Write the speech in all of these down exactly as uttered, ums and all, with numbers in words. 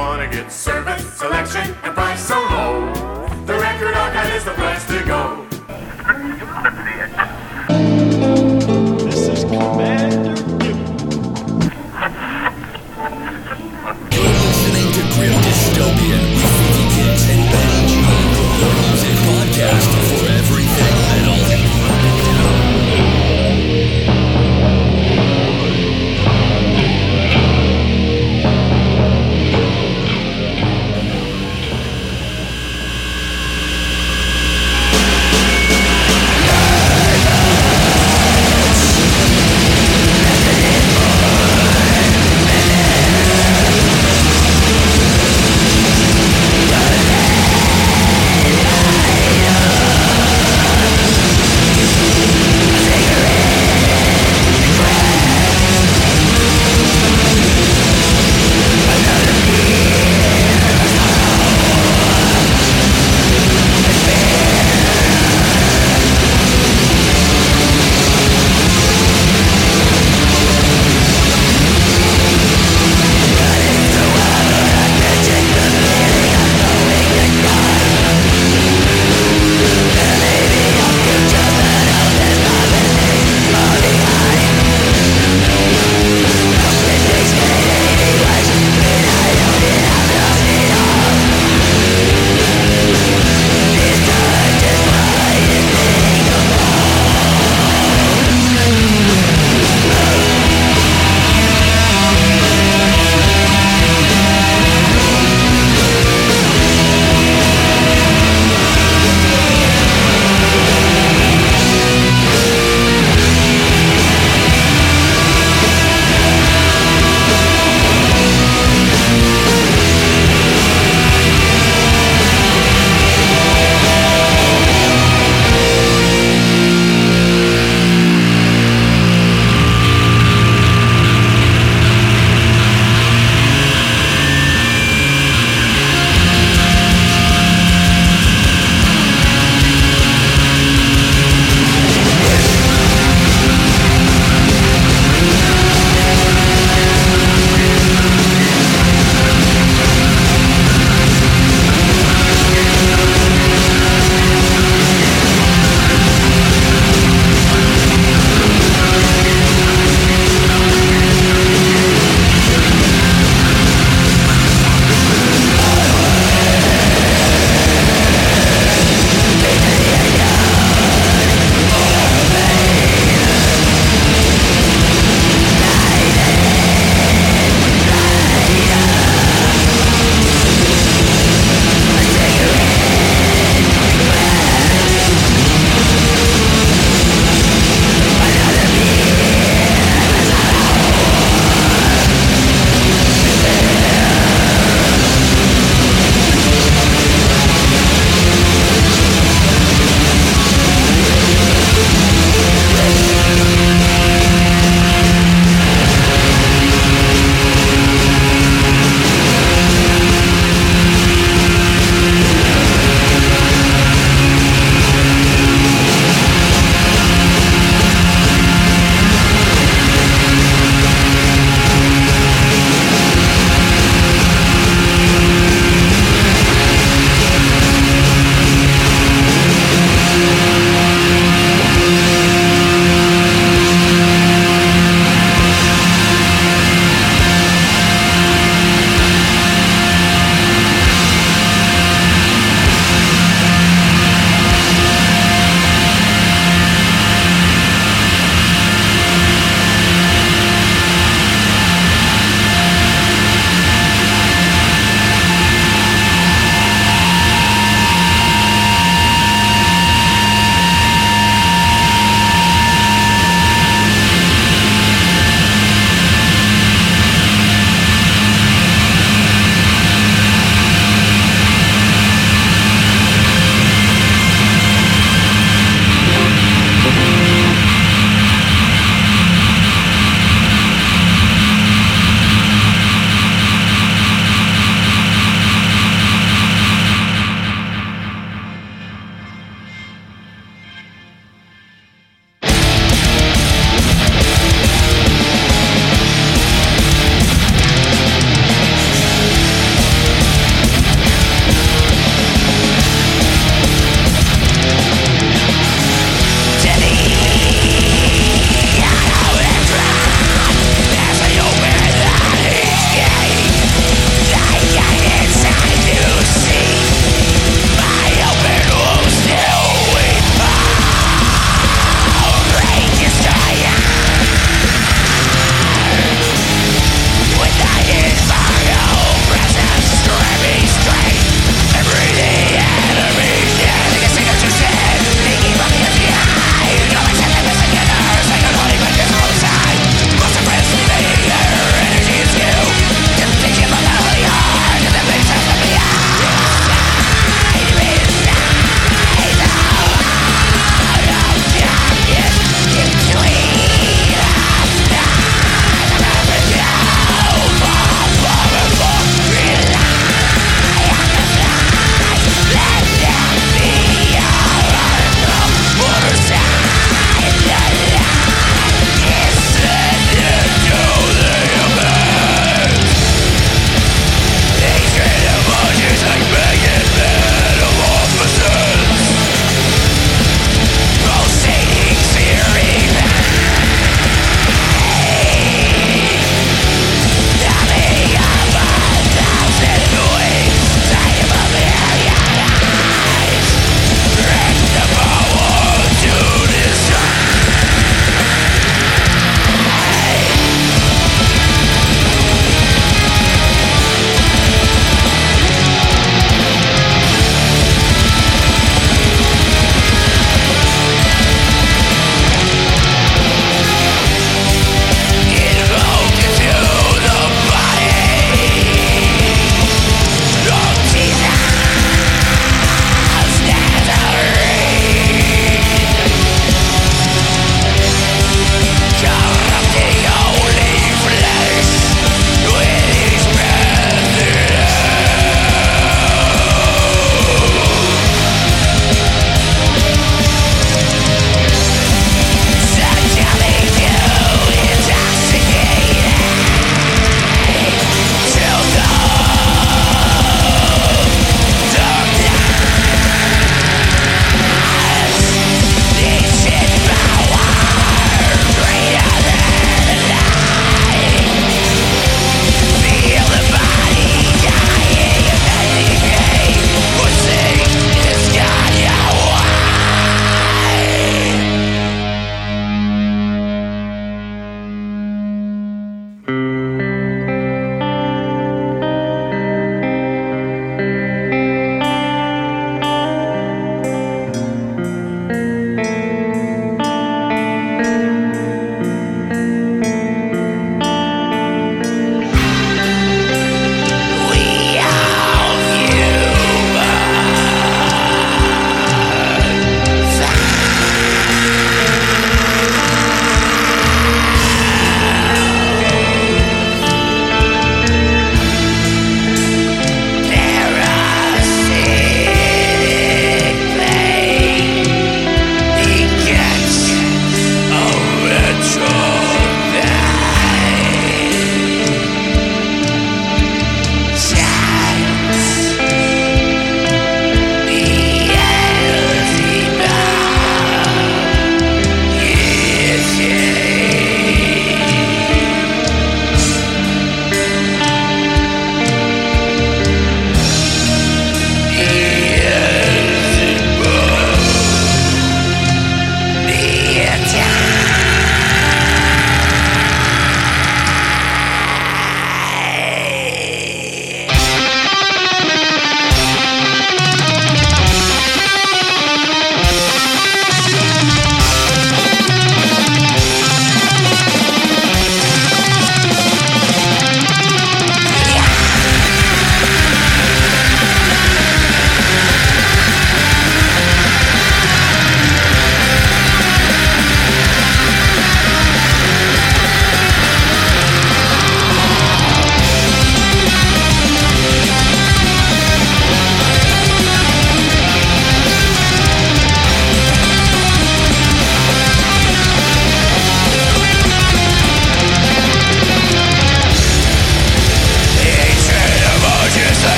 wanna get service, selection, and price so low. The Record Archive is the place to go. This is Commander Gimp. You're listening to Grim Dystopia with Freaky Kids and Benny G. Your music podcast for everything metal. Yeah.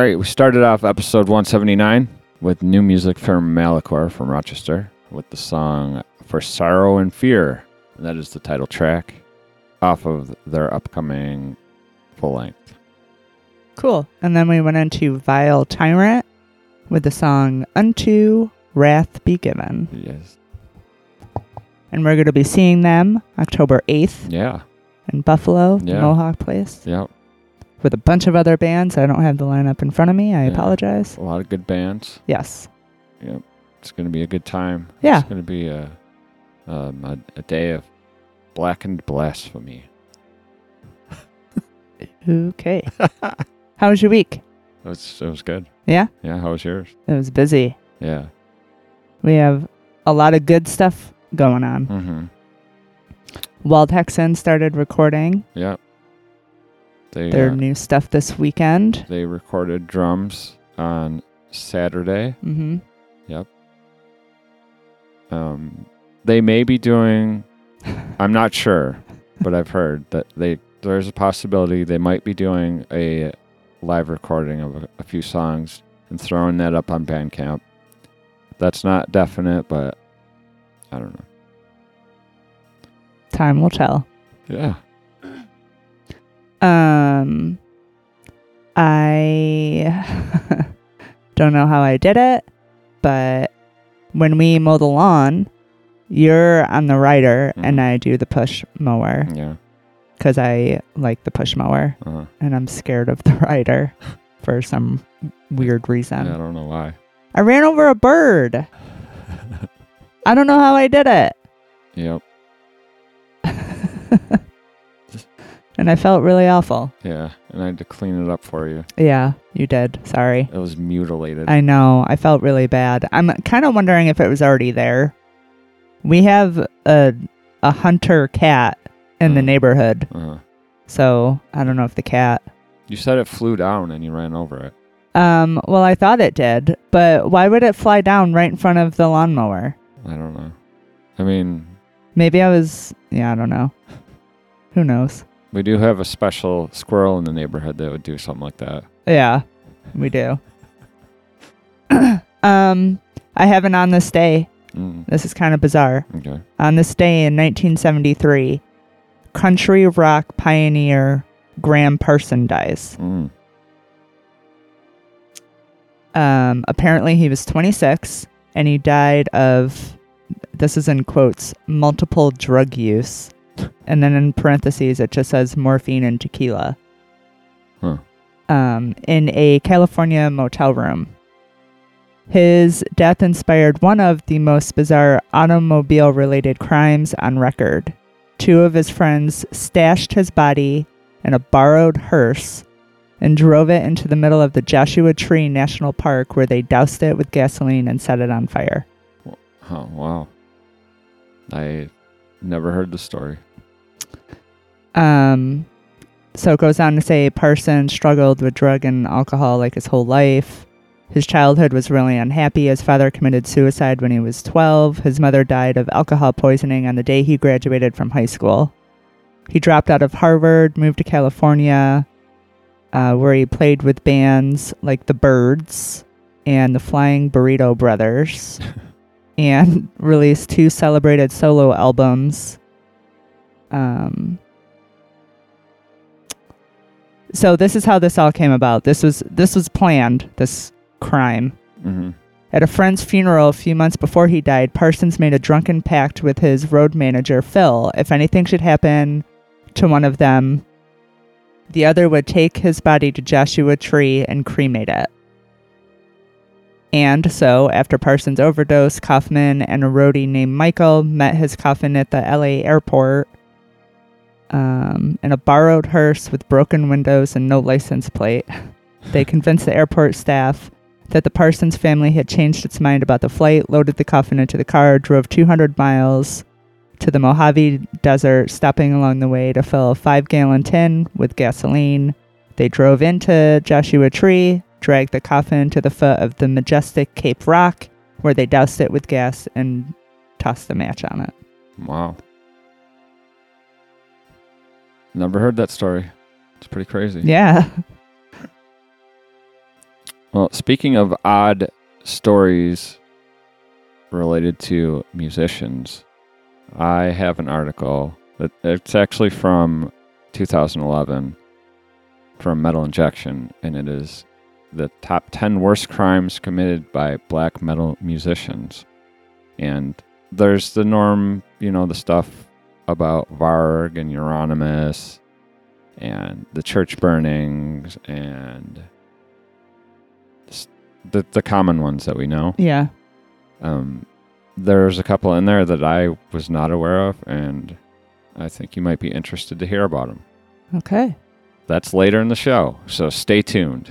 right, we started off episode one seventy-nine with new music from Malachor from Rochester with the song For Sorrow and Fear. And that is the title track off of their upcoming full length. Cool. And then we went into Vile Tyrant with the song Unto Wrath Be Given. Yes. And we're going to be seeing them October eighth. Yeah. In Buffalo, yeah. Mohawk Place. Yep. With a bunch of other bands. I don't have the lineup in front of me. I yeah. apologize. A lot of good bands. Yes. Yep. It's going to be a good time. Yeah. It's going to be a, um, a a day of blackened blasphemy. Okay. How was your week? It was, it was good. Yeah? Yeah. How was yours? It was busy. Yeah. We have a lot of good stuff going on. Mm-hmm. Waldhexen started recording. Yeah. They, their uh, new stuff this weekend. They recorded drums on Saturday. Mm-hmm. Yep. Um, they may be doing, I'm not sure, but I've heard that they there's a possibility they might be doing a live recording of a, a few songs and throwing that up on Bandcamp. That's not definite, but I don't know. Time will tell. Yeah. Um, I don't know how I did it, but when we mow the lawn, you're on the rider mm. and I do the push mower. Yeah. Because I like the push mower uh-huh. and I'm scared of the rider for some weird reason. Yeah, I don't know why. I ran over a bird. I don't know how I did it. Yep. And I felt really awful. Yeah, and I had to clean it up for you. Yeah, you did. Sorry. It was mutilated. I know. I felt really bad. I'm kind of wondering if it was already there. We have a a hunter cat in mm. the neighborhood. Uh-huh. So I don't know if the cat... You said it flew down and you ran over it. Um. Well, I thought it did, but why would it fly down right in front of the lawnmower? I don't know. I mean... Maybe I was... Yeah, I don't know. Who knows? We do have a special squirrel in the neighborhood that would do something like that. Yeah, we do. um, I have an on this day. Mm. This is kind of bizarre. Okay. On this day in nineteen seventy-three, country rock pioneer Gram Parsons dies. Mm. Um, apparently he was twenty-six and he died of, this is in quotes, multiple drug use. And then in parentheses, it just says morphine and tequila. Huh. Um, in a California motel room. His death inspired one of the most bizarre automobile-related crimes on record. Two of his friends stashed his body in a borrowed hearse and drove it into the middle of the Joshua Tree National Park, where they doused it with gasoline and set it on fire. Oh, wow. I... Never heard the story. Um, so it goes on to say Parsons struggled with drug and alcohol like his whole life. His childhood was really unhappy. His father committed suicide when he was twelve. His mother died of alcohol poisoning on the day he graduated from high school. He dropped out of Harvard, moved to California, uh, where he played with bands like The Birds and the Flying Burrito Brothers. And released two celebrated solo albums. Um, so this is how this all came about. This was this was planned, this crime. Mm-hmm. At a friend's funeral a few months before he died, Parsons made a drunken pact with his road manager, Phil. If anything should happen to one of them, the other would take his body to Joshua Tree and cremate it. And so, after Parsons' overdose, Kaufman and a roadie named Michael met his coffin at the L A airport um, in a borrowed hearse with broken windows and no license plate. They convinced the airport staff that the Parsons family had changed its mind about the flight, loaded the coffin into the car, drove two hundred miles to the Mojave Desert, stopping along the way to fill a five-gallon tin with gasoline. They drove into Joshua Tree, dragged the coffin to the foot of the majestic Cape Rock, where they doused it with gas and tossed a match on it. Wow. Never heard that story. It's pretty crazy. Yeah. Well, speaking of odd stories related to musicians, I have an article. That it's actually from two thousand eleven from Metal Injection, and it is the top ten worst crimes committed by black metal musicians. And there's the norm, you know, the stuff about Varg and Euronymous and the church burnings and the the common ones that we know. Yeah. Um, there's a couple in there that I was not aware of, and I think you might be interested to hear about them. Okay. That's later in the show, so stay tuned.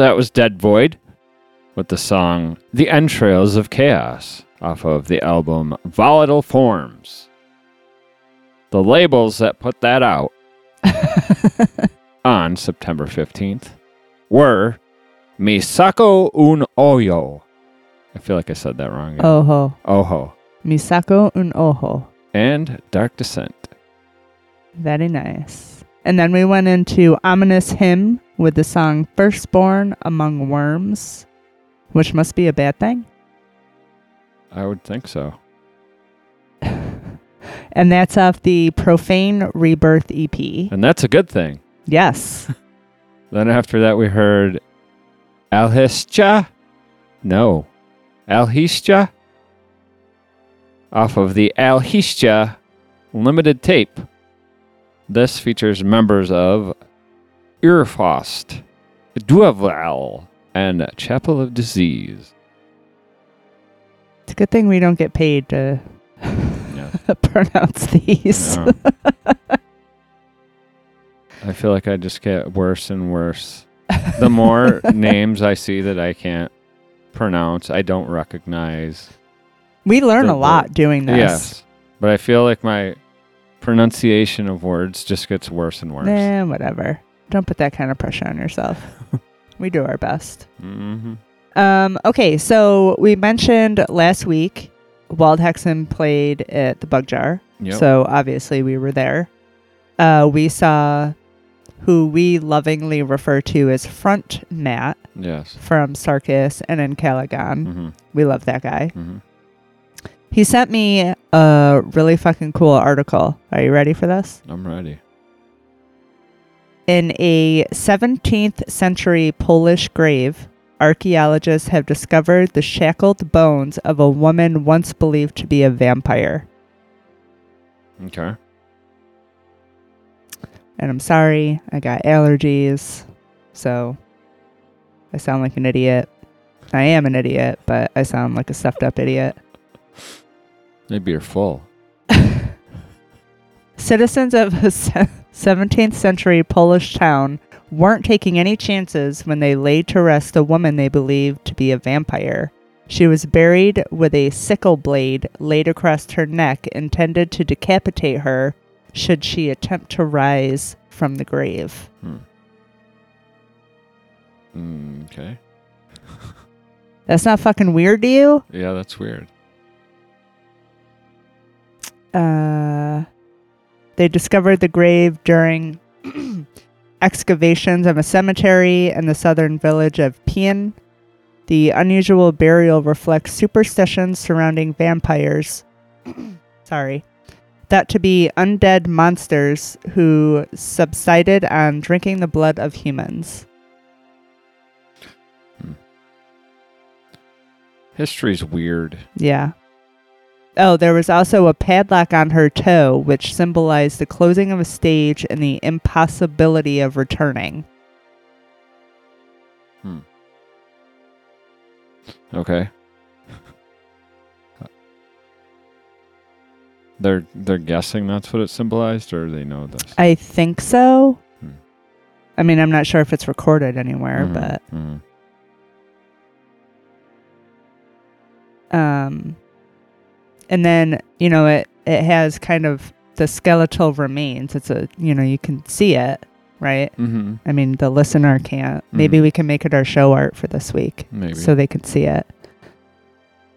that was Dead Void with the song The Entrails of Chaos off of the album Volatile Forms. The labels that put that out on September fifteenth were Misako Un Ojo. I feel like I said that wrong. Again. Ojo. Ojo. Misako Un Ojo. And Dark Descent. Very nice. And then we went into Ominous Hymn with the song Firstborn Among Worms, which must be a bad thing. I would think so. And that's off the Profane Rebirth E P. And that's a good thing. Yes. Then after that we heard Alhistja? No. Alhistja? Off of the Alhistja limited tape. This features members of Irfost, Duval, and Chapel of Disease. It's a good thing we don't get paid to yeah. pronounce these. No. I feel like I just get worse and worse. The more names I see that I can't pronounce, I don't recognize. We learn the, a lot the, doing this. Yes, but I feel like my pronunciation of words just gets worse and worse. Eh, whatever. Don't put that kind of pressure on yourself. We do our best. Mm-hmm. Um, okay, so we mentioned last week Waldhexen played at the Bug Jar. Yep. So obviously we were there. Uh, we saw who we lovingly refer to as Front Matt yes. from Sarkis and in Caligon. Mm-hmm. We love that guy. Mm-hmm. He sent me a really fucking cool article. Are you ready for this? I'm ready. In a seventeenth century Polish grave, archaeologists have discovered the shackled bones of a woman once believed to be a vampire. Okay. And I'm sorry, I got allergies, so I sound like an idiot. I am an idiot, but I sound like a stuffed up idiot. Maybe you're full. Citizens of a seventeenth century Polish town weren't taking any chances when they laid to rest a woman they believed to be a vampire. She was buried with a sickle blade laid across her neck intended to decapitate her should she attempt to rise from the grave. Hmm. Mm, okay. That's not fucking weird to you? Yeah, that's weird. Uh, they discovered the grave during excavations of a cemetery in the southern village of Pian. The unusual burial reflects superstitions surrounding vampires. Sorry. Thought to be undead monsters who subsisted on drinking the blood of humans. Hmm. History's weird. Yeah. Oh, there was also a padlock on her toe, which symbolized the closing of a stage and the impossibility of returning. Hmm. Okay. They're they're guessing that's what it symbolized, or they know this? I think so. Hmm. I mean, I'm not sure if it's recorded anywhere, mm-hmm. but... Mm-hmm. Um... And then, you know, it, it has kind of the skeletal remains. It's a, you know, you can see it, right? Mm-hmm. I mean, the listener can't. Mm-hmm. Maybe we can make it our show art for this week. Maybe. So they can see it.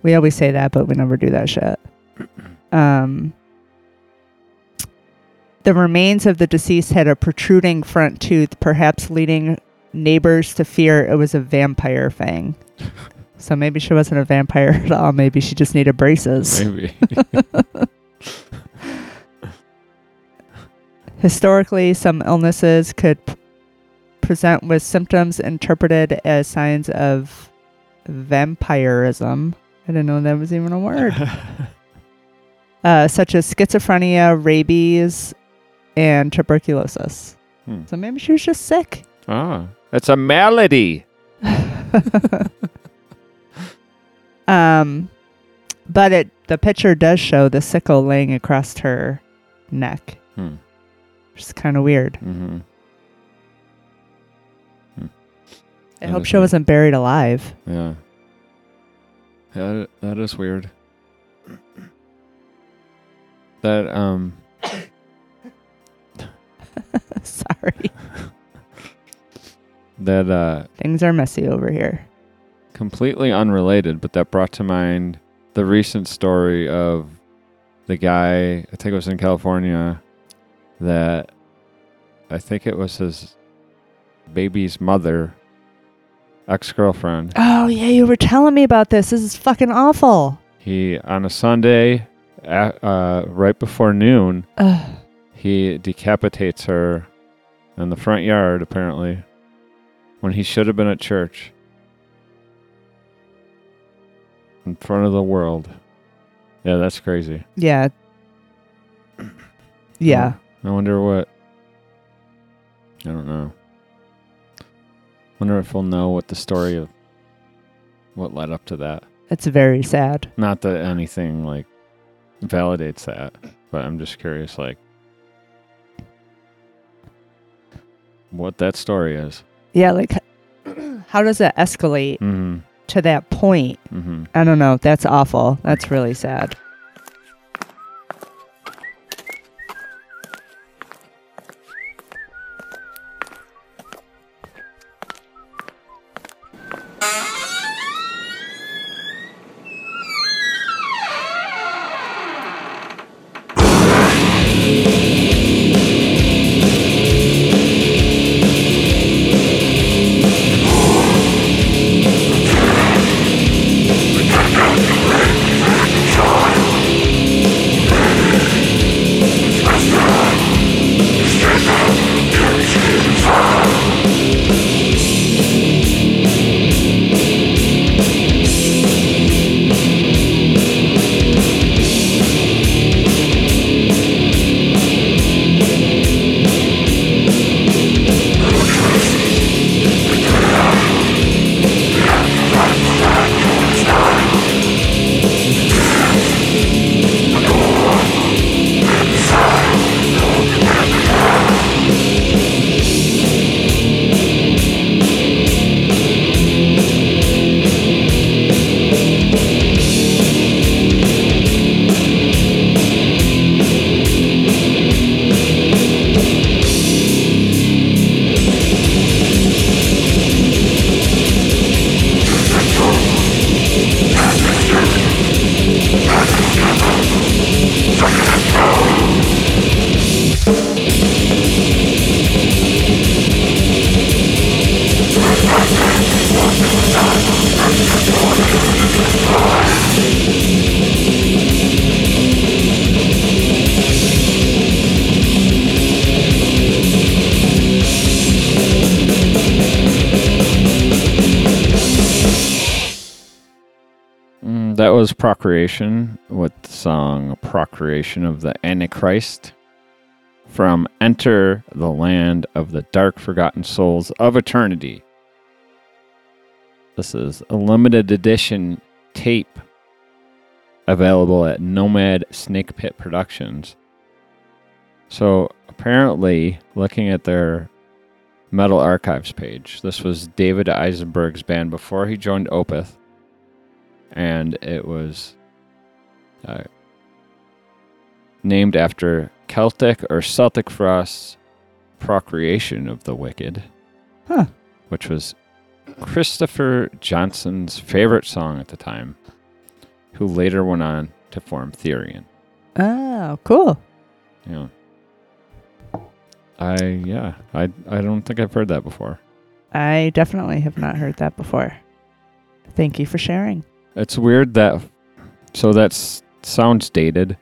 We always say that, but we never do that shit. Um, the remains of the deceased had a protruding front tooth, perhaps leading neighbors to fear it was a vampire fang. So maybe she wasn't a vampire at all. Maybe she just needed braces. Maybe. Historically, some illnesses could p- present with symptoms interpreted as signs of vampirism. I didn't know that was even a word. uh, such as schizophrenia, rabies, and tuberculosis. Hmm. So maybe she was just sick. Ah, it's a malady. Um, but it the picture does show the sickle laying across her neck, hmm. which is kind of weird. Mm-hmm. Hmm. I hope she wasn't buried alive. Yeah. Yeah, that is weird. That, um... Sorry. That, uh... Things are messy over here. Completely unrelated, but that brought to mind the recent story of the guy, I think it was in California, that I think it was his baby's mother, ex-girlfriend. Oh, yeah, you were telling me about this. This is fucking awful. He, on a Sunday, at, uh, right before noon, Ugh. he decapitates her in the front yard, apparently, when he should have been at church. In front of the world. Yeah, that's crazy. Yeah. Yeah. I wonder what... I don't know. Wonder if we'll know what the story of what led up to that. It's very sad. Not that anything like validates that, but I'm just curious, like, what that story is. Yeah, like, how does it escalate mm-hmm. to that point? Mm-hmm. I don't know. That's awful. That's really sad. Procreation with the song Procreation of the Antichrist from Enter the Land of the Dark Forgotten Souls of Eternity. This is a limited edition tape available at Nomad Snake Pit Productions. So apparently, looking at their Metal Archives page, this was David Eisenberg's band before he joined Opeth. And it was uh, named after Celtic or Celtic Frost's Procreation of the Wicked, huh. which was Christopher Johnson's favorite song at the time, who later went on to form Therian. Oh, cool. Yeah. I, yeah, I, I don't think I've heard that before. I definitely have not heard that before. Thank you for sharing. It's weird that, so that sounds dated,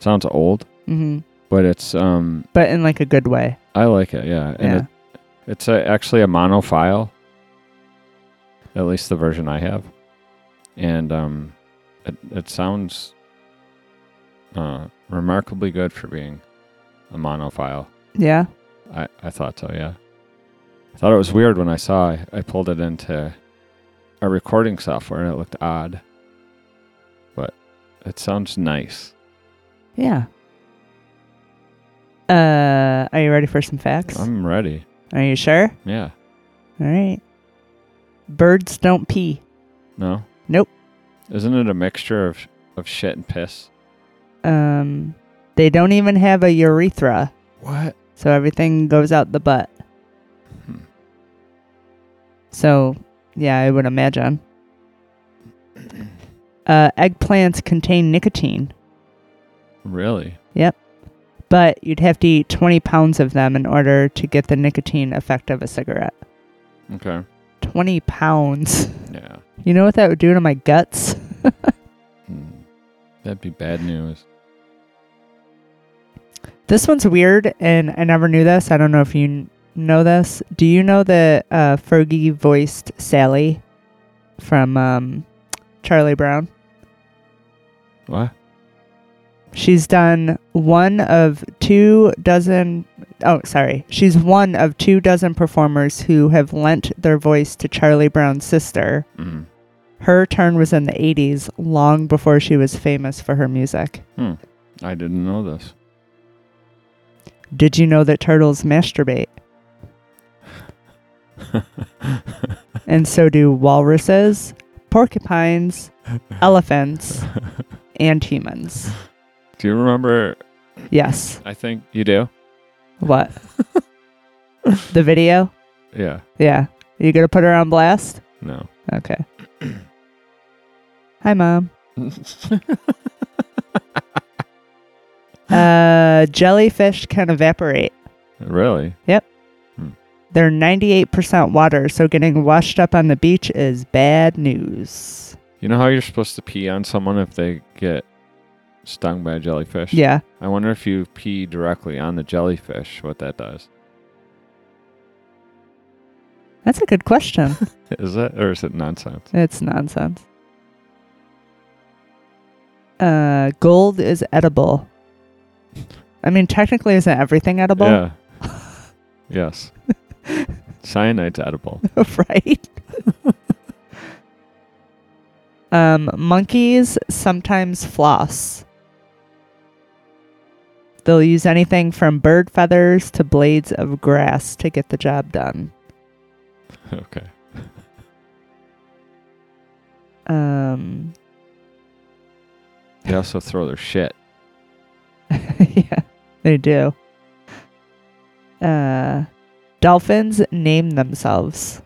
sounds old, mm-hmm. but it's... um. But in like a good way. I like it, yeah. And yeah. It, it's a, actually a mono file, at least the version I have. And um, it, it sounds uh, remarkably good for being a mono file. Yeah? I, I thought so, yeah. I thought it was weird when I saw, I, I pulled it into... our recording software, and it looked odd, but it sounds nice. Yeah. Uh, are you ready for some facts? I'm ready. Are you sure? Yeah. All right. Birds don't pee. No? Nope. Isn't it a mixture of, of shit and piss? Um, they don't even have a urethra. What? So everything goes out the butt. Hmm. So, yeah, I would imagine. Uh, eggplants contain nicotine. Really? Yep. But you'd have to eat twenty pounds of them in order to get the nicotine effect of a cigarette. Okay. twenty pounds. Yeah. You know what that would do to my guts? mm, that'd be bad news. This one's weird, and I never knew this. I don't know if you n- know this. Do you know that uh, Fergie voiced Sally from um, Charlie Brown? What? She's done one of two dozen... Oh, sorry. She's one of two dozen performers who have lent their voice to Charlie Brown's sister. Mm. Her turn was in the eighties, long before she was famous for her music. Hmm. I didn't know this. Did you know that turtles masturbate? And so do walruses, porcupines, elephants, and humans. Do you remember? Yes. I think you do. What? The video? Yeah. Yeah. Are you going to put her on blast? No. Okay. Hi, Mom. uh, jellyfish can evaporate. Really? Yep. Hmm. They're ninety-eight percent water, so getting washed up on the beach is bad news. You know how you're supposed to pee on someone if they get stung by a jellyfish? Yeah. I wonder if you pee directly on the jellyfish, what that does. That's a good question. Is it? Or is it nonsense? It's nonsense. Uh, gold is edible. I mean, technically, isn't everything edible? Yeah. Yes. Cyanide's edible. Right? um, monkeys sometimes floss. They'll use anything from bird feathers to blades of grass to get the job done. Okay. Um. They also throw their shit. Yeah, they do. Uh, dolphins name themselves.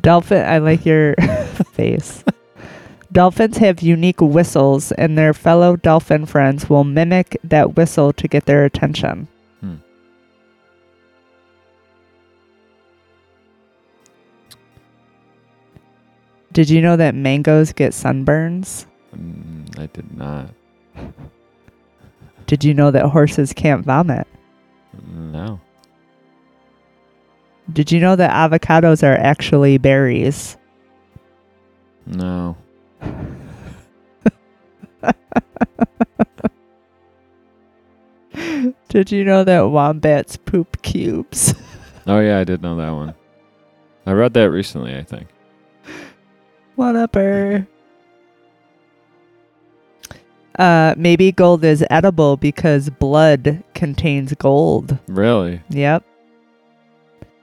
Dolphin, I like your face. Dolphins have unique whistles, and their fellow dolphin friends will mimic that whistle to get their attention. Hmm. Did you know that mangoes get sunburns? Mm, I did not. Did you know that horses can't vomit? No. Did you know that avocados are actually berries? No. Did you know that wombats poop cubes? Oh, yeah, I did know that one. I read that recently, I think. One upper. Uh, maybe gold is edible because blood contains gold. Really? Yep.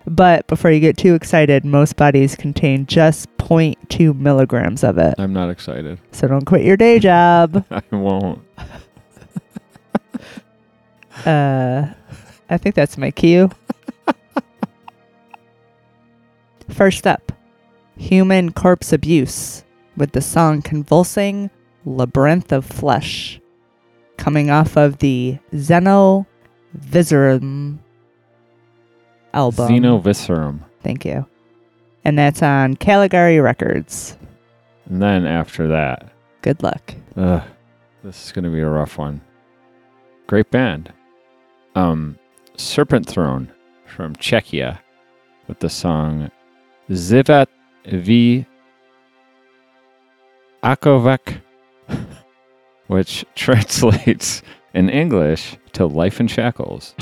But before you get too excited, most bodies contain just zero point two milligrams of it. I'm not excited. So don't quit your day job. I won't. uh, I think that's my cue. First up, human corpse abuse with the song Convulsing Labyrinth of Flesh, coming off of the Xeno Viscerum album. Xeno Viscerum. Thank you. And that's on Caligari Records. And then after that. Good luck. Ugh, this is going to be a rough one. Great band. Um, Serpent Throne from Czechia with the song Zivat V. Akovek, which translates in English to Life in Shackles.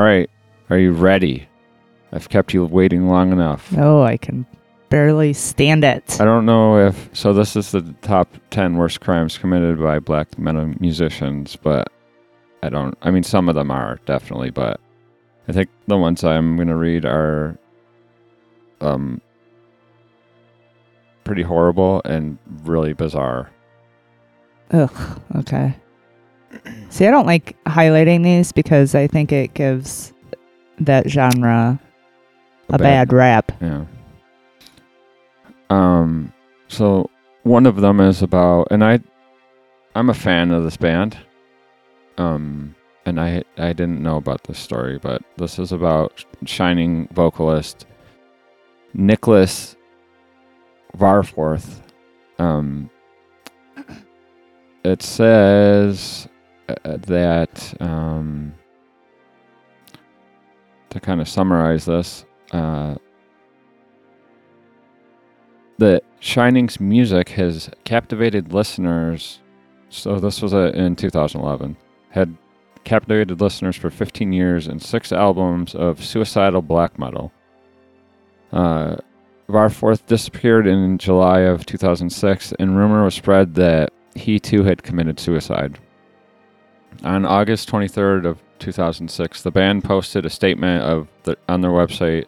right. Are you ready? I've kept you waiting long enough. Oh, I can barely stand it. I don't know if... So this is the top ten worst crimes committed by black metal musicians, but I don't... I mean, some of them are, definitely, but I think the ones I'm going to read are um, pretty horrible and really bizarre. Ugh, okay. See, I don't like highlighting these because I think it gives that genre a, a bad, bad rap. Yeah. Um. So one of them is about, and I, I'm a fan of this band. Um. And I I didn't know about this story, but this is about shining vocalist Niklas Kvarforth. Um. It says that, um, to kind of summarize this, uh, the Shining's music has captivated listeners. So this was a, in two thousand eleven, had captivated listeners for fifteen years and six albums of suicidal black metal. Uh, Kvarforth disappeared in July of two thousand six, and rumor was spread that he too had committed suicide. On August twenty-third of two thousand six, the band posted a statement of the, on their website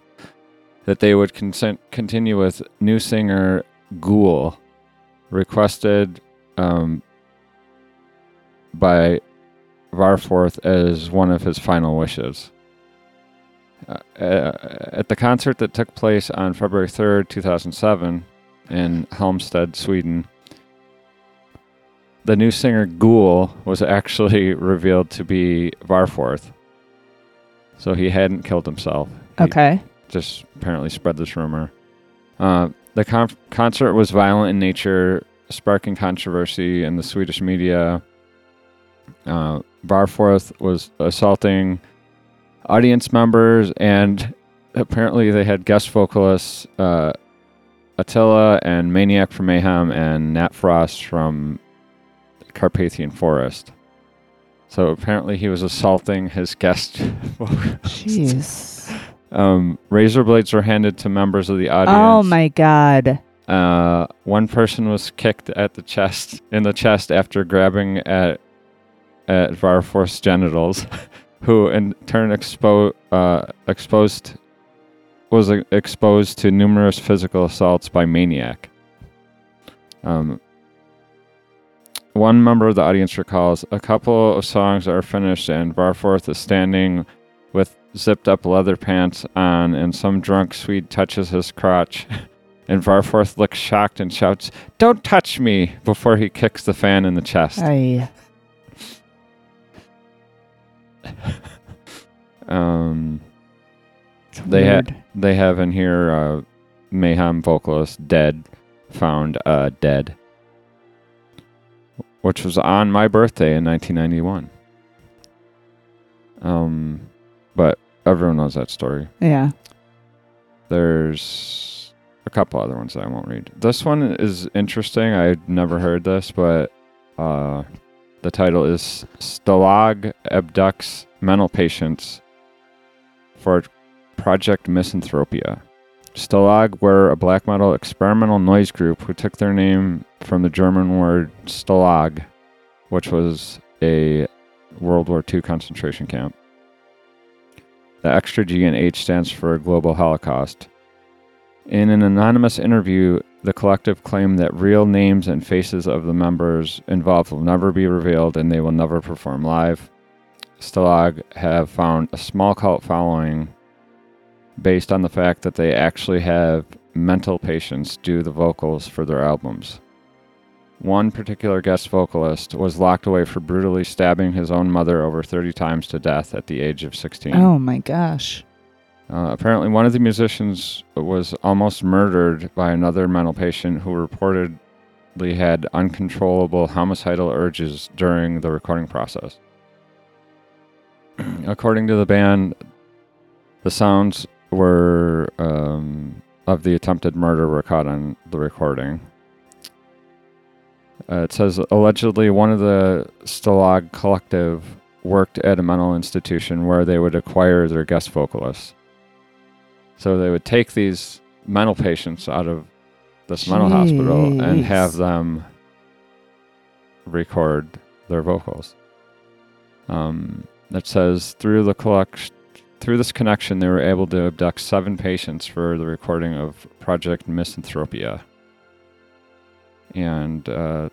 that they would consent, continue with new singer Ghoul, requested um, by Kvarforth as one of his final wishes. Uh, at the concert that took place on February third, two thousand seven in Halmstad, Sweden, the new singer Ghoul was actually revealed to be Kvarforth. So he hadn't killed himself. Okay. He just apparently spread this rumor. Uh, the con- concert was violent in nature, sparking controversy in the Swedish media. Uh, Kvarforth was assaulting audience members, and apparently they had guest vocalists uh, Attila and Maniac from Mayhem and Nat Frost from Carpathian Forest. So apparently he was assaulting his guest. Jeez. Um, razor blades were handed to members of the audience. Oh my God. Uh, one person was kicked at the chest in the chest after grabbing at at Kvarforth's genitals, who in turn expo- uh, exposed was uh, exposed to numerous physical assaults by Maniac. Um. One member of the audience recalls, a couple of songs are finished and Kvarforth is standing with zipped-up leather pants on and some drunk Swede touches his crotch. And Kvarforth looks shocked and shouts, "Don't touch me!" before he kicks the fan in the chest. Aye. um, they, ha- they have in here uh, Mayhem vocalist dead, found uh, dead. Which was on my birthday in nineteen ninety-one. Um, but everyone knows that story. Yeah. There's a couple other ones that I won't read. This one is interesting. I'd never heard this, but uh, the title is Stalag Abducts Mental Patients for Project Misanthropia. Stalag were a black metal experimental noise group who took their name from the German word Stalag, which was a World War Two concentration camp. The extra G and H stands for Global Holocaust. In an anonymous interview, the collective claimed that real names and faces of the members involved will never be revealed and they will never perform live. Stalag have found a small cult following based on the fact that they actually have mental patients do the vocals for their albums. One particular guest vocalist was locked away for brutally stabbing his own mother over thirty times to death at the age of sixteen. Oh my gosh. Uh, apparently one of the musicians was almost murdered by another mental patient who reportedly had uncontrollable homicidal urges during the recording process. According to the band, the sounds were um, of the attempted murder were caught on the recording. Uh, it says, allegedly, one of the Stalag collective worked at a mental institution where they would acquire their guest vocalists. So they would take these mental patients out of this Jeez. mental hospital and have them record their vocals. Um, it says, through the collect- through this connection, they were able to abduct seven patients for the recording of Project Misanthropia. And uh,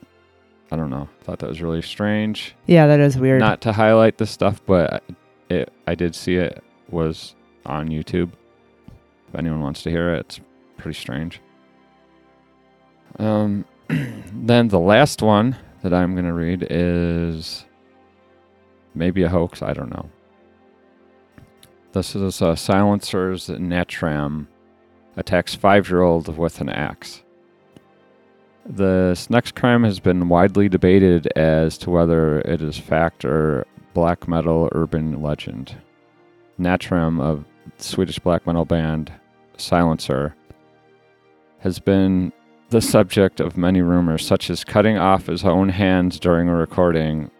I don't know. I thought that was really strange. Yeah, that is weird. Not to highlight this stuff, but it, I did see it was on YouTube. If anyone wants to hear it, it's pretty strange. Um, then the last one that I'm going to read is maybe a hoax. I don't know. This is uh, Silencer's Nattramn attacks five-year-old with an axe. This next crime has been widely debated as to whether it is fact or black metal urban legend. Nattramn, of Swedish black metal band Silencer, has been the subject of many rumors, such as cutting off his own hands during a recording,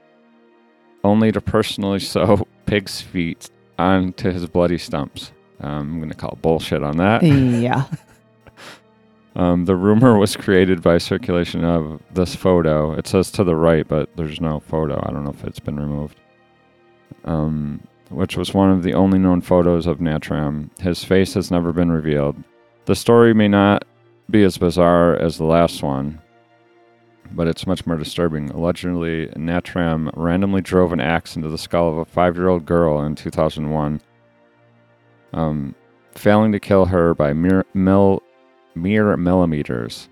only to personally sew pig's feet onto his bloody stumps. Um, I'm going to call bullshit on that. Yeah. Um, the rumor was created by circulation of this photo. It says to the right, but there's no photo. I don't know if it's been removed. Um, which was one of the only known photos of Nattramn. His face has never been revealed. The story may not be as bizarre as the last one, but it's much more disturbing. Allegedly, Nattramn randomly drove an axe into the skull of a five-year-old girl in two thousand one, um, failing to kill her by mere, mil, mere millimeters.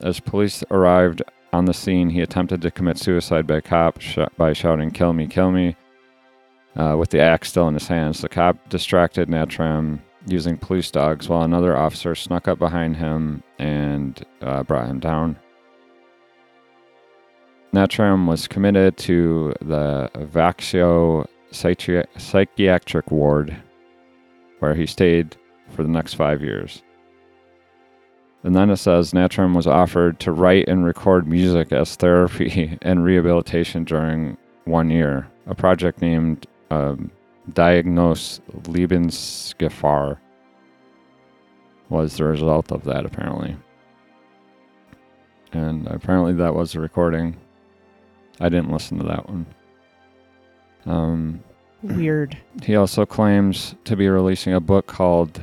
As police arrived on the scene, he attempted to commit suicide by cop sh- by shouting, "Kill me, kill me," uh, with the axe still in his hands. The cop distracted Nattramn using police dogs while another officer snuck up behind him and uh, brought him down. Nattramn was committed to the Vaxio Psychi- Psychiatric Ward, where he stayed for the next five years. And then it says, Nattramn was offered to write and record music as therapy and rehabilitation during one year, a project named um, Diagnose Lebensgefahr was the result of that, apparently. And apparently that was the recording. I didn't listen to that one. Um, Weird. He also claims to be releasing a book called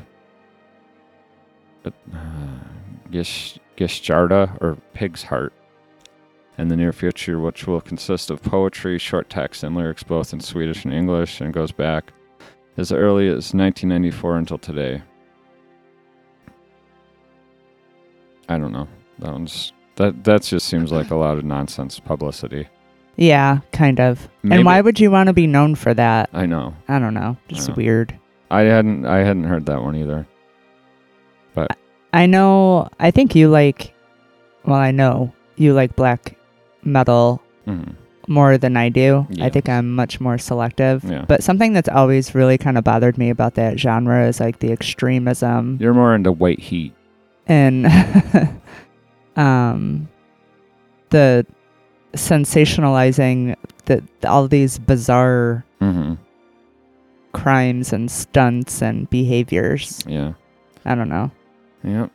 uh, Gish, Gishjarda, or Pig's Heart, in the near future, which will consist of poetry, short text, and lyrics both in Swedish and English, and goes back as early as nineteen ninety-four until today. I don't know. That one's... That that just seems like a lot of nonsense publicity. Yeah, kind of. Maybe. And why would you want to be known for that? I know. I don't know. Just I know. Weird. I hadn't I hadn't heard that one either. But I know. I think you like. Well, I know you like black metal mm-hmm. more than I do. Yes. I think I'm much more selective. Yeah. But something that's always really kind of bothered me about that genre is like the extremism. You're more into white heat. And. Um, the sensationalizing that all these bizarre mm-hmm. crimes and stunts and behaviors. Yeah. I don't know. Yep.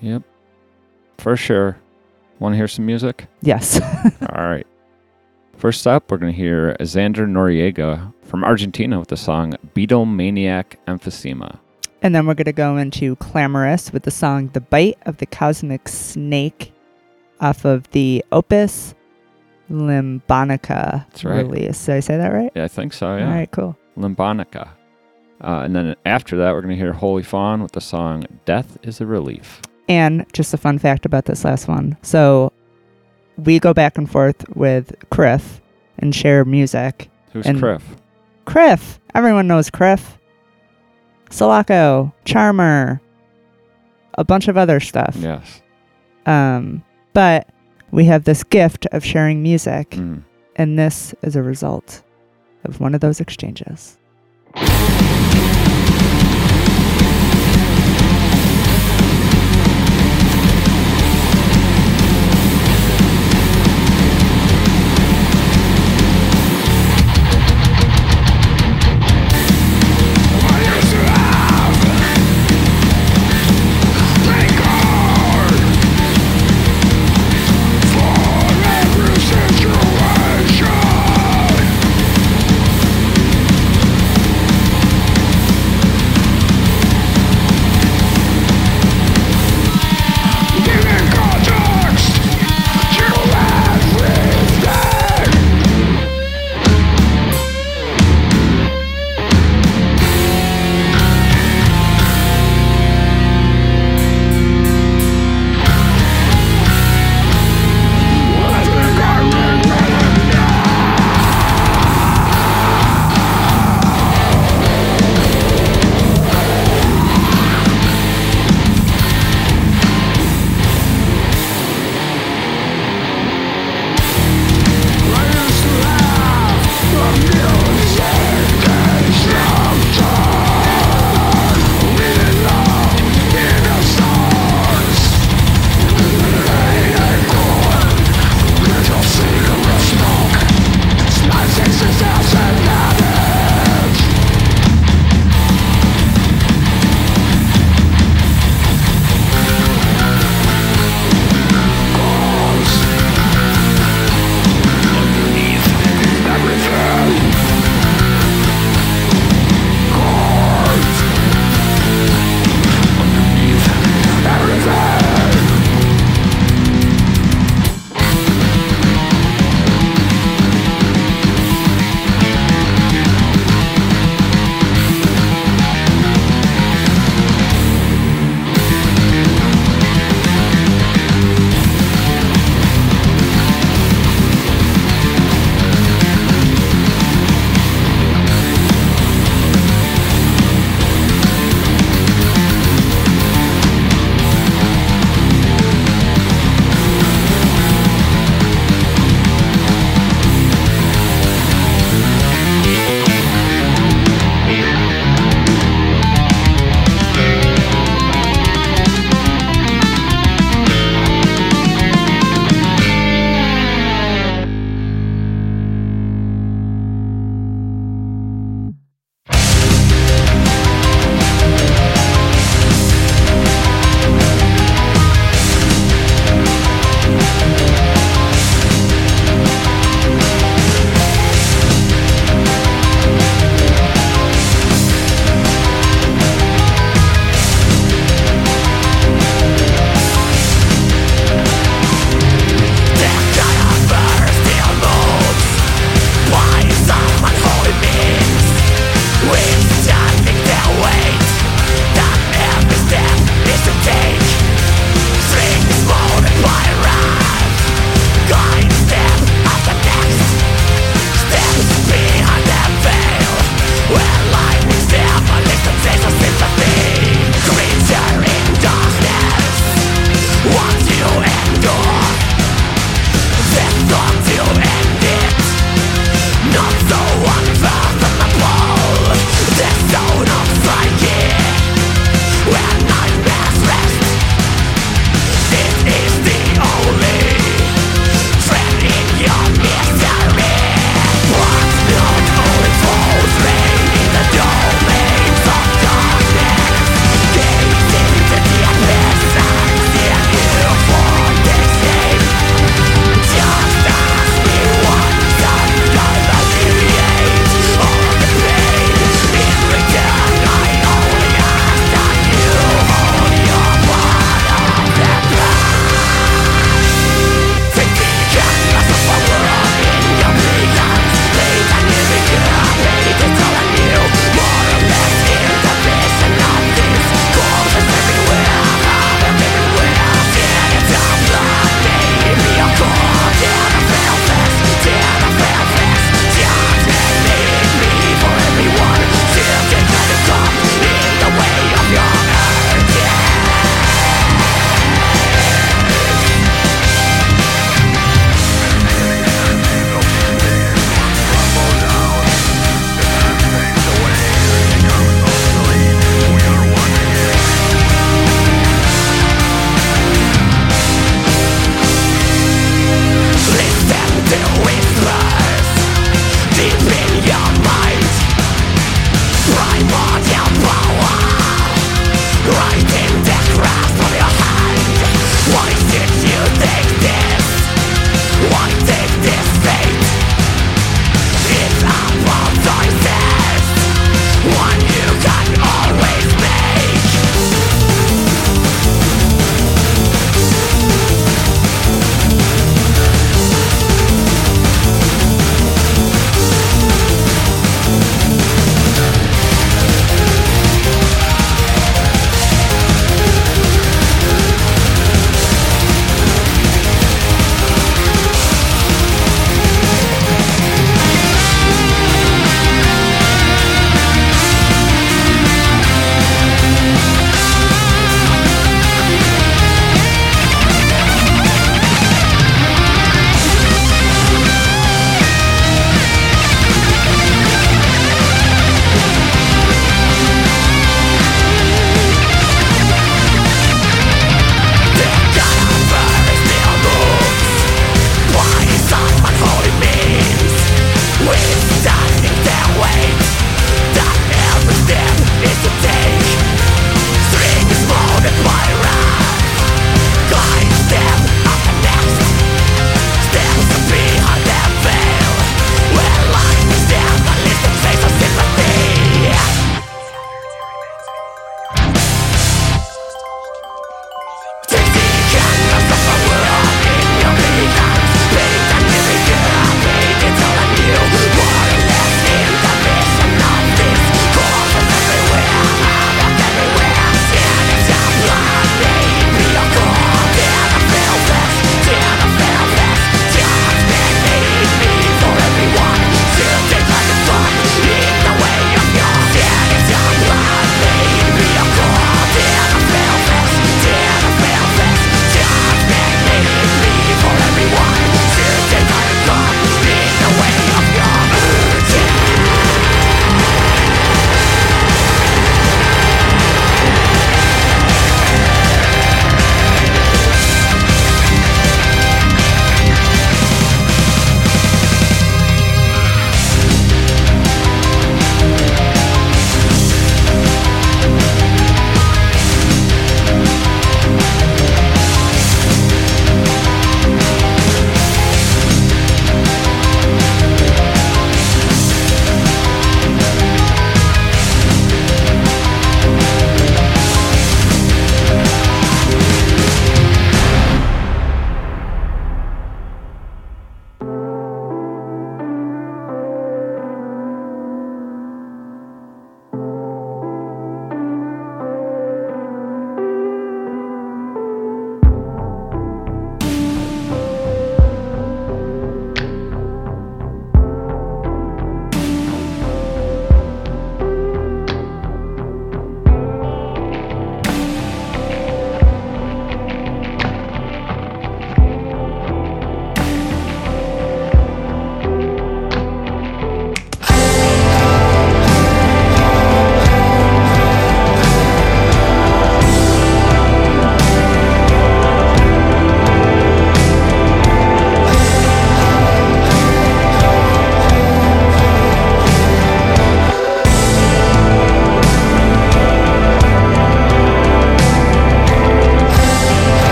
Yep. For sure. Want to hear some music? Yes. All right. First up, we're going to hear Xander Noriega from Argentina with the song Beatlemaniac Emphysema. And then we're going to go into Clamorous with the song The Bite of the Cosmic Snake off of the Opus Limbonica That's right. release. Did I say that right? Yeah, I think so, yeah. All right, cool. Limbonica. Uh, and then after that, we're going to hear Holy Fawn with the song Death is a Relief. And just a fun fact about this last one. So we go back and forth with Criff and share music. Who's and Criff? Criff. Everyone knows Criff. Sulaco, Charmer, a bunch of other stuff. Yes. Um, but we have this gift of sharing music, mm. and this is a result of one of those exchanges.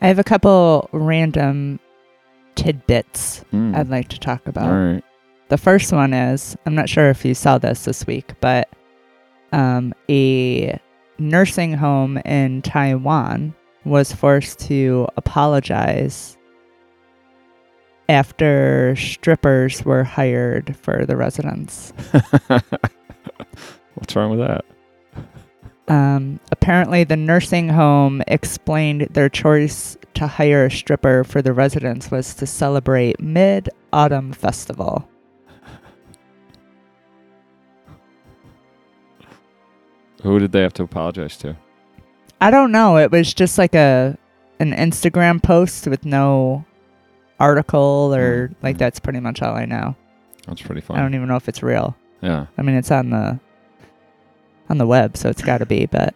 I have a couple random tidbits mm. I'd like to talk about. All right. The first one is, I'm not sure if you saw this this week, but um, a nursing home in Taiwan was forced to apologize after strippers were hired for the residents. What's wrong with that? Um, apparently, the nursing home explained their choice to hire a stripper for the residents was to celebrate Mid-Autumn Festival. Who did they have to apologize to? I don't know. It was just like a an Instagram post with no article or mm. like that's pretty much all I know. That's pretty funny. I don't even know if it's real. Yeah. I mean, it's on the... On the web, so it's got to be, but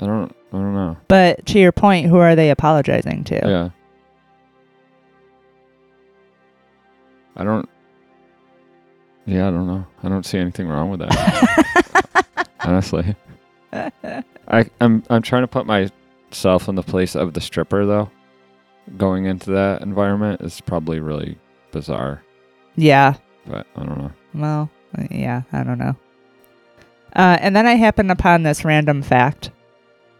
I don't, I don't know. But to your point, who are they apologizing to? Yeah, I don't. Yeah, I don't know. I don't see anything wrong with that. Honestly, I, I'm, I'm trying to put myself in the place of the stripper, though. Going into that environment is probably really bizarre. Yeah. But I don't know. Well, yeah, I don't know. Uh, and then I happened upon this random fact,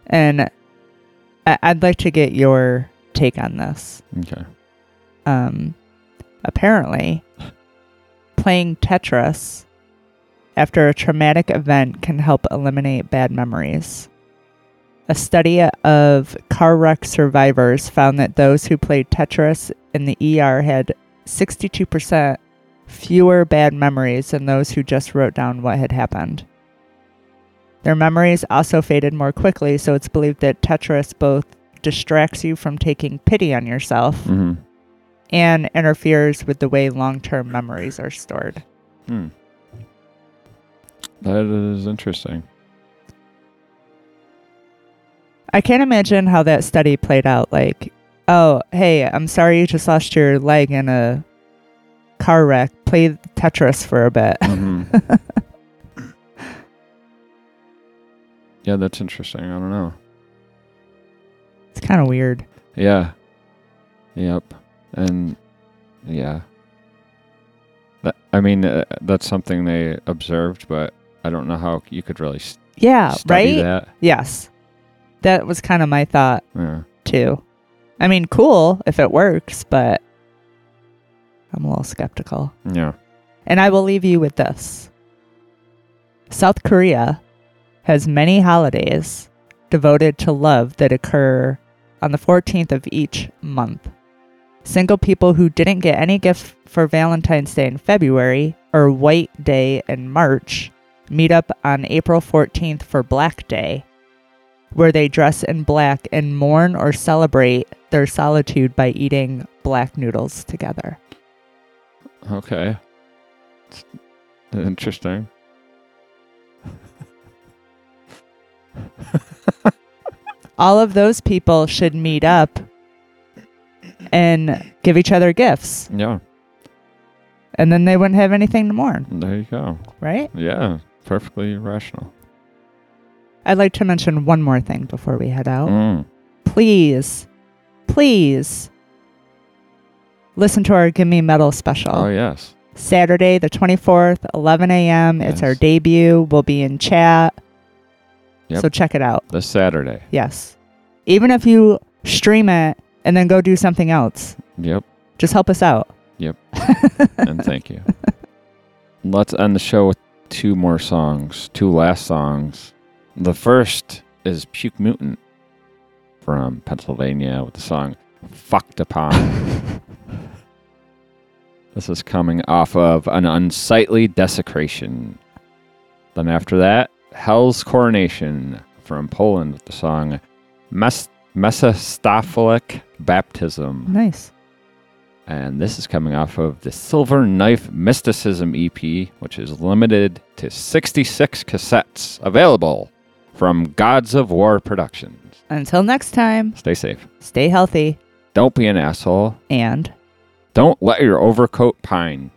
and I- I'd like to get your take on this. Okay. Um, apparently, playing Tetris after a traumatic event can help eliminate bad memories. A study of car wreck survivors found that those who played Tetris in the E R had sixty-two percent fewer bad memories than those who just wrote down what had happened. Their memories also faded more quickly, so it's believed that Tetris both distracts you from taking pity on yourself mm-hmm. and interferes with the way long-term memories are stored. Hmm. That is interesting. I can't imagine how that study played out. Like, oh, hey, I'm sorry you just lost your leg in a car wreck. Play Tetris for a bit. Mm-hmm. Yeah, that's interesting. I don't know. It's kind of weird. Yeah. Yep. And yeah. That, I mean, uh, that's something they observed, but I don't know how you could really st- yeah, study right? that. Yes. That was kind of my thought yeah. too. I mean, cool if it works, but I'm a little skeptical. Yeah. And I will leave you with this. South Korea has many holidays devoted to love that occur on the fourteenth of each month. Single people who didn't get any gift for Valentine's Day in February or White Day in March meet up on April fourteenth for Black Day, where they dress in black and mourn or celebrate their solitude by eating black noodles together. Okay. It's interesting. All of those people should meet up and give each other gifts. Yeah. And then they wouldn't have anything to mourn. There you go. Right? Yeah. Perfectly rational. I'd like to mention one more thing before we head out. Mm. Please, please. Listen to our Gimme Metal special. Oh, yes. Saturday, the twenty-fourth, eleven a.m. Yes. It's our debut. We'll be in chat. Yep. So check it out. This Saturday. Yes. Even if you stream it and then go do something else. Yep. Just help us out. Yep. And thank you. Let's end the show with two more songs, two last songs. The first is Puke Mutant from Pennsylvania with the song Fucked Upon. This is coming off of An Unsightly Desecration. Then after that, Hell's Coronation from Poland with the song Mes- Mephistopheles Baptism. Nice. And this is coming off of the Silver Knife Mysticism E P, which is limited to sixty-six cassettes available from Gods of War Productions. Until next time. Stay safe. Stay healthy. Don't be an asshole. And... don't let your overcoat pine.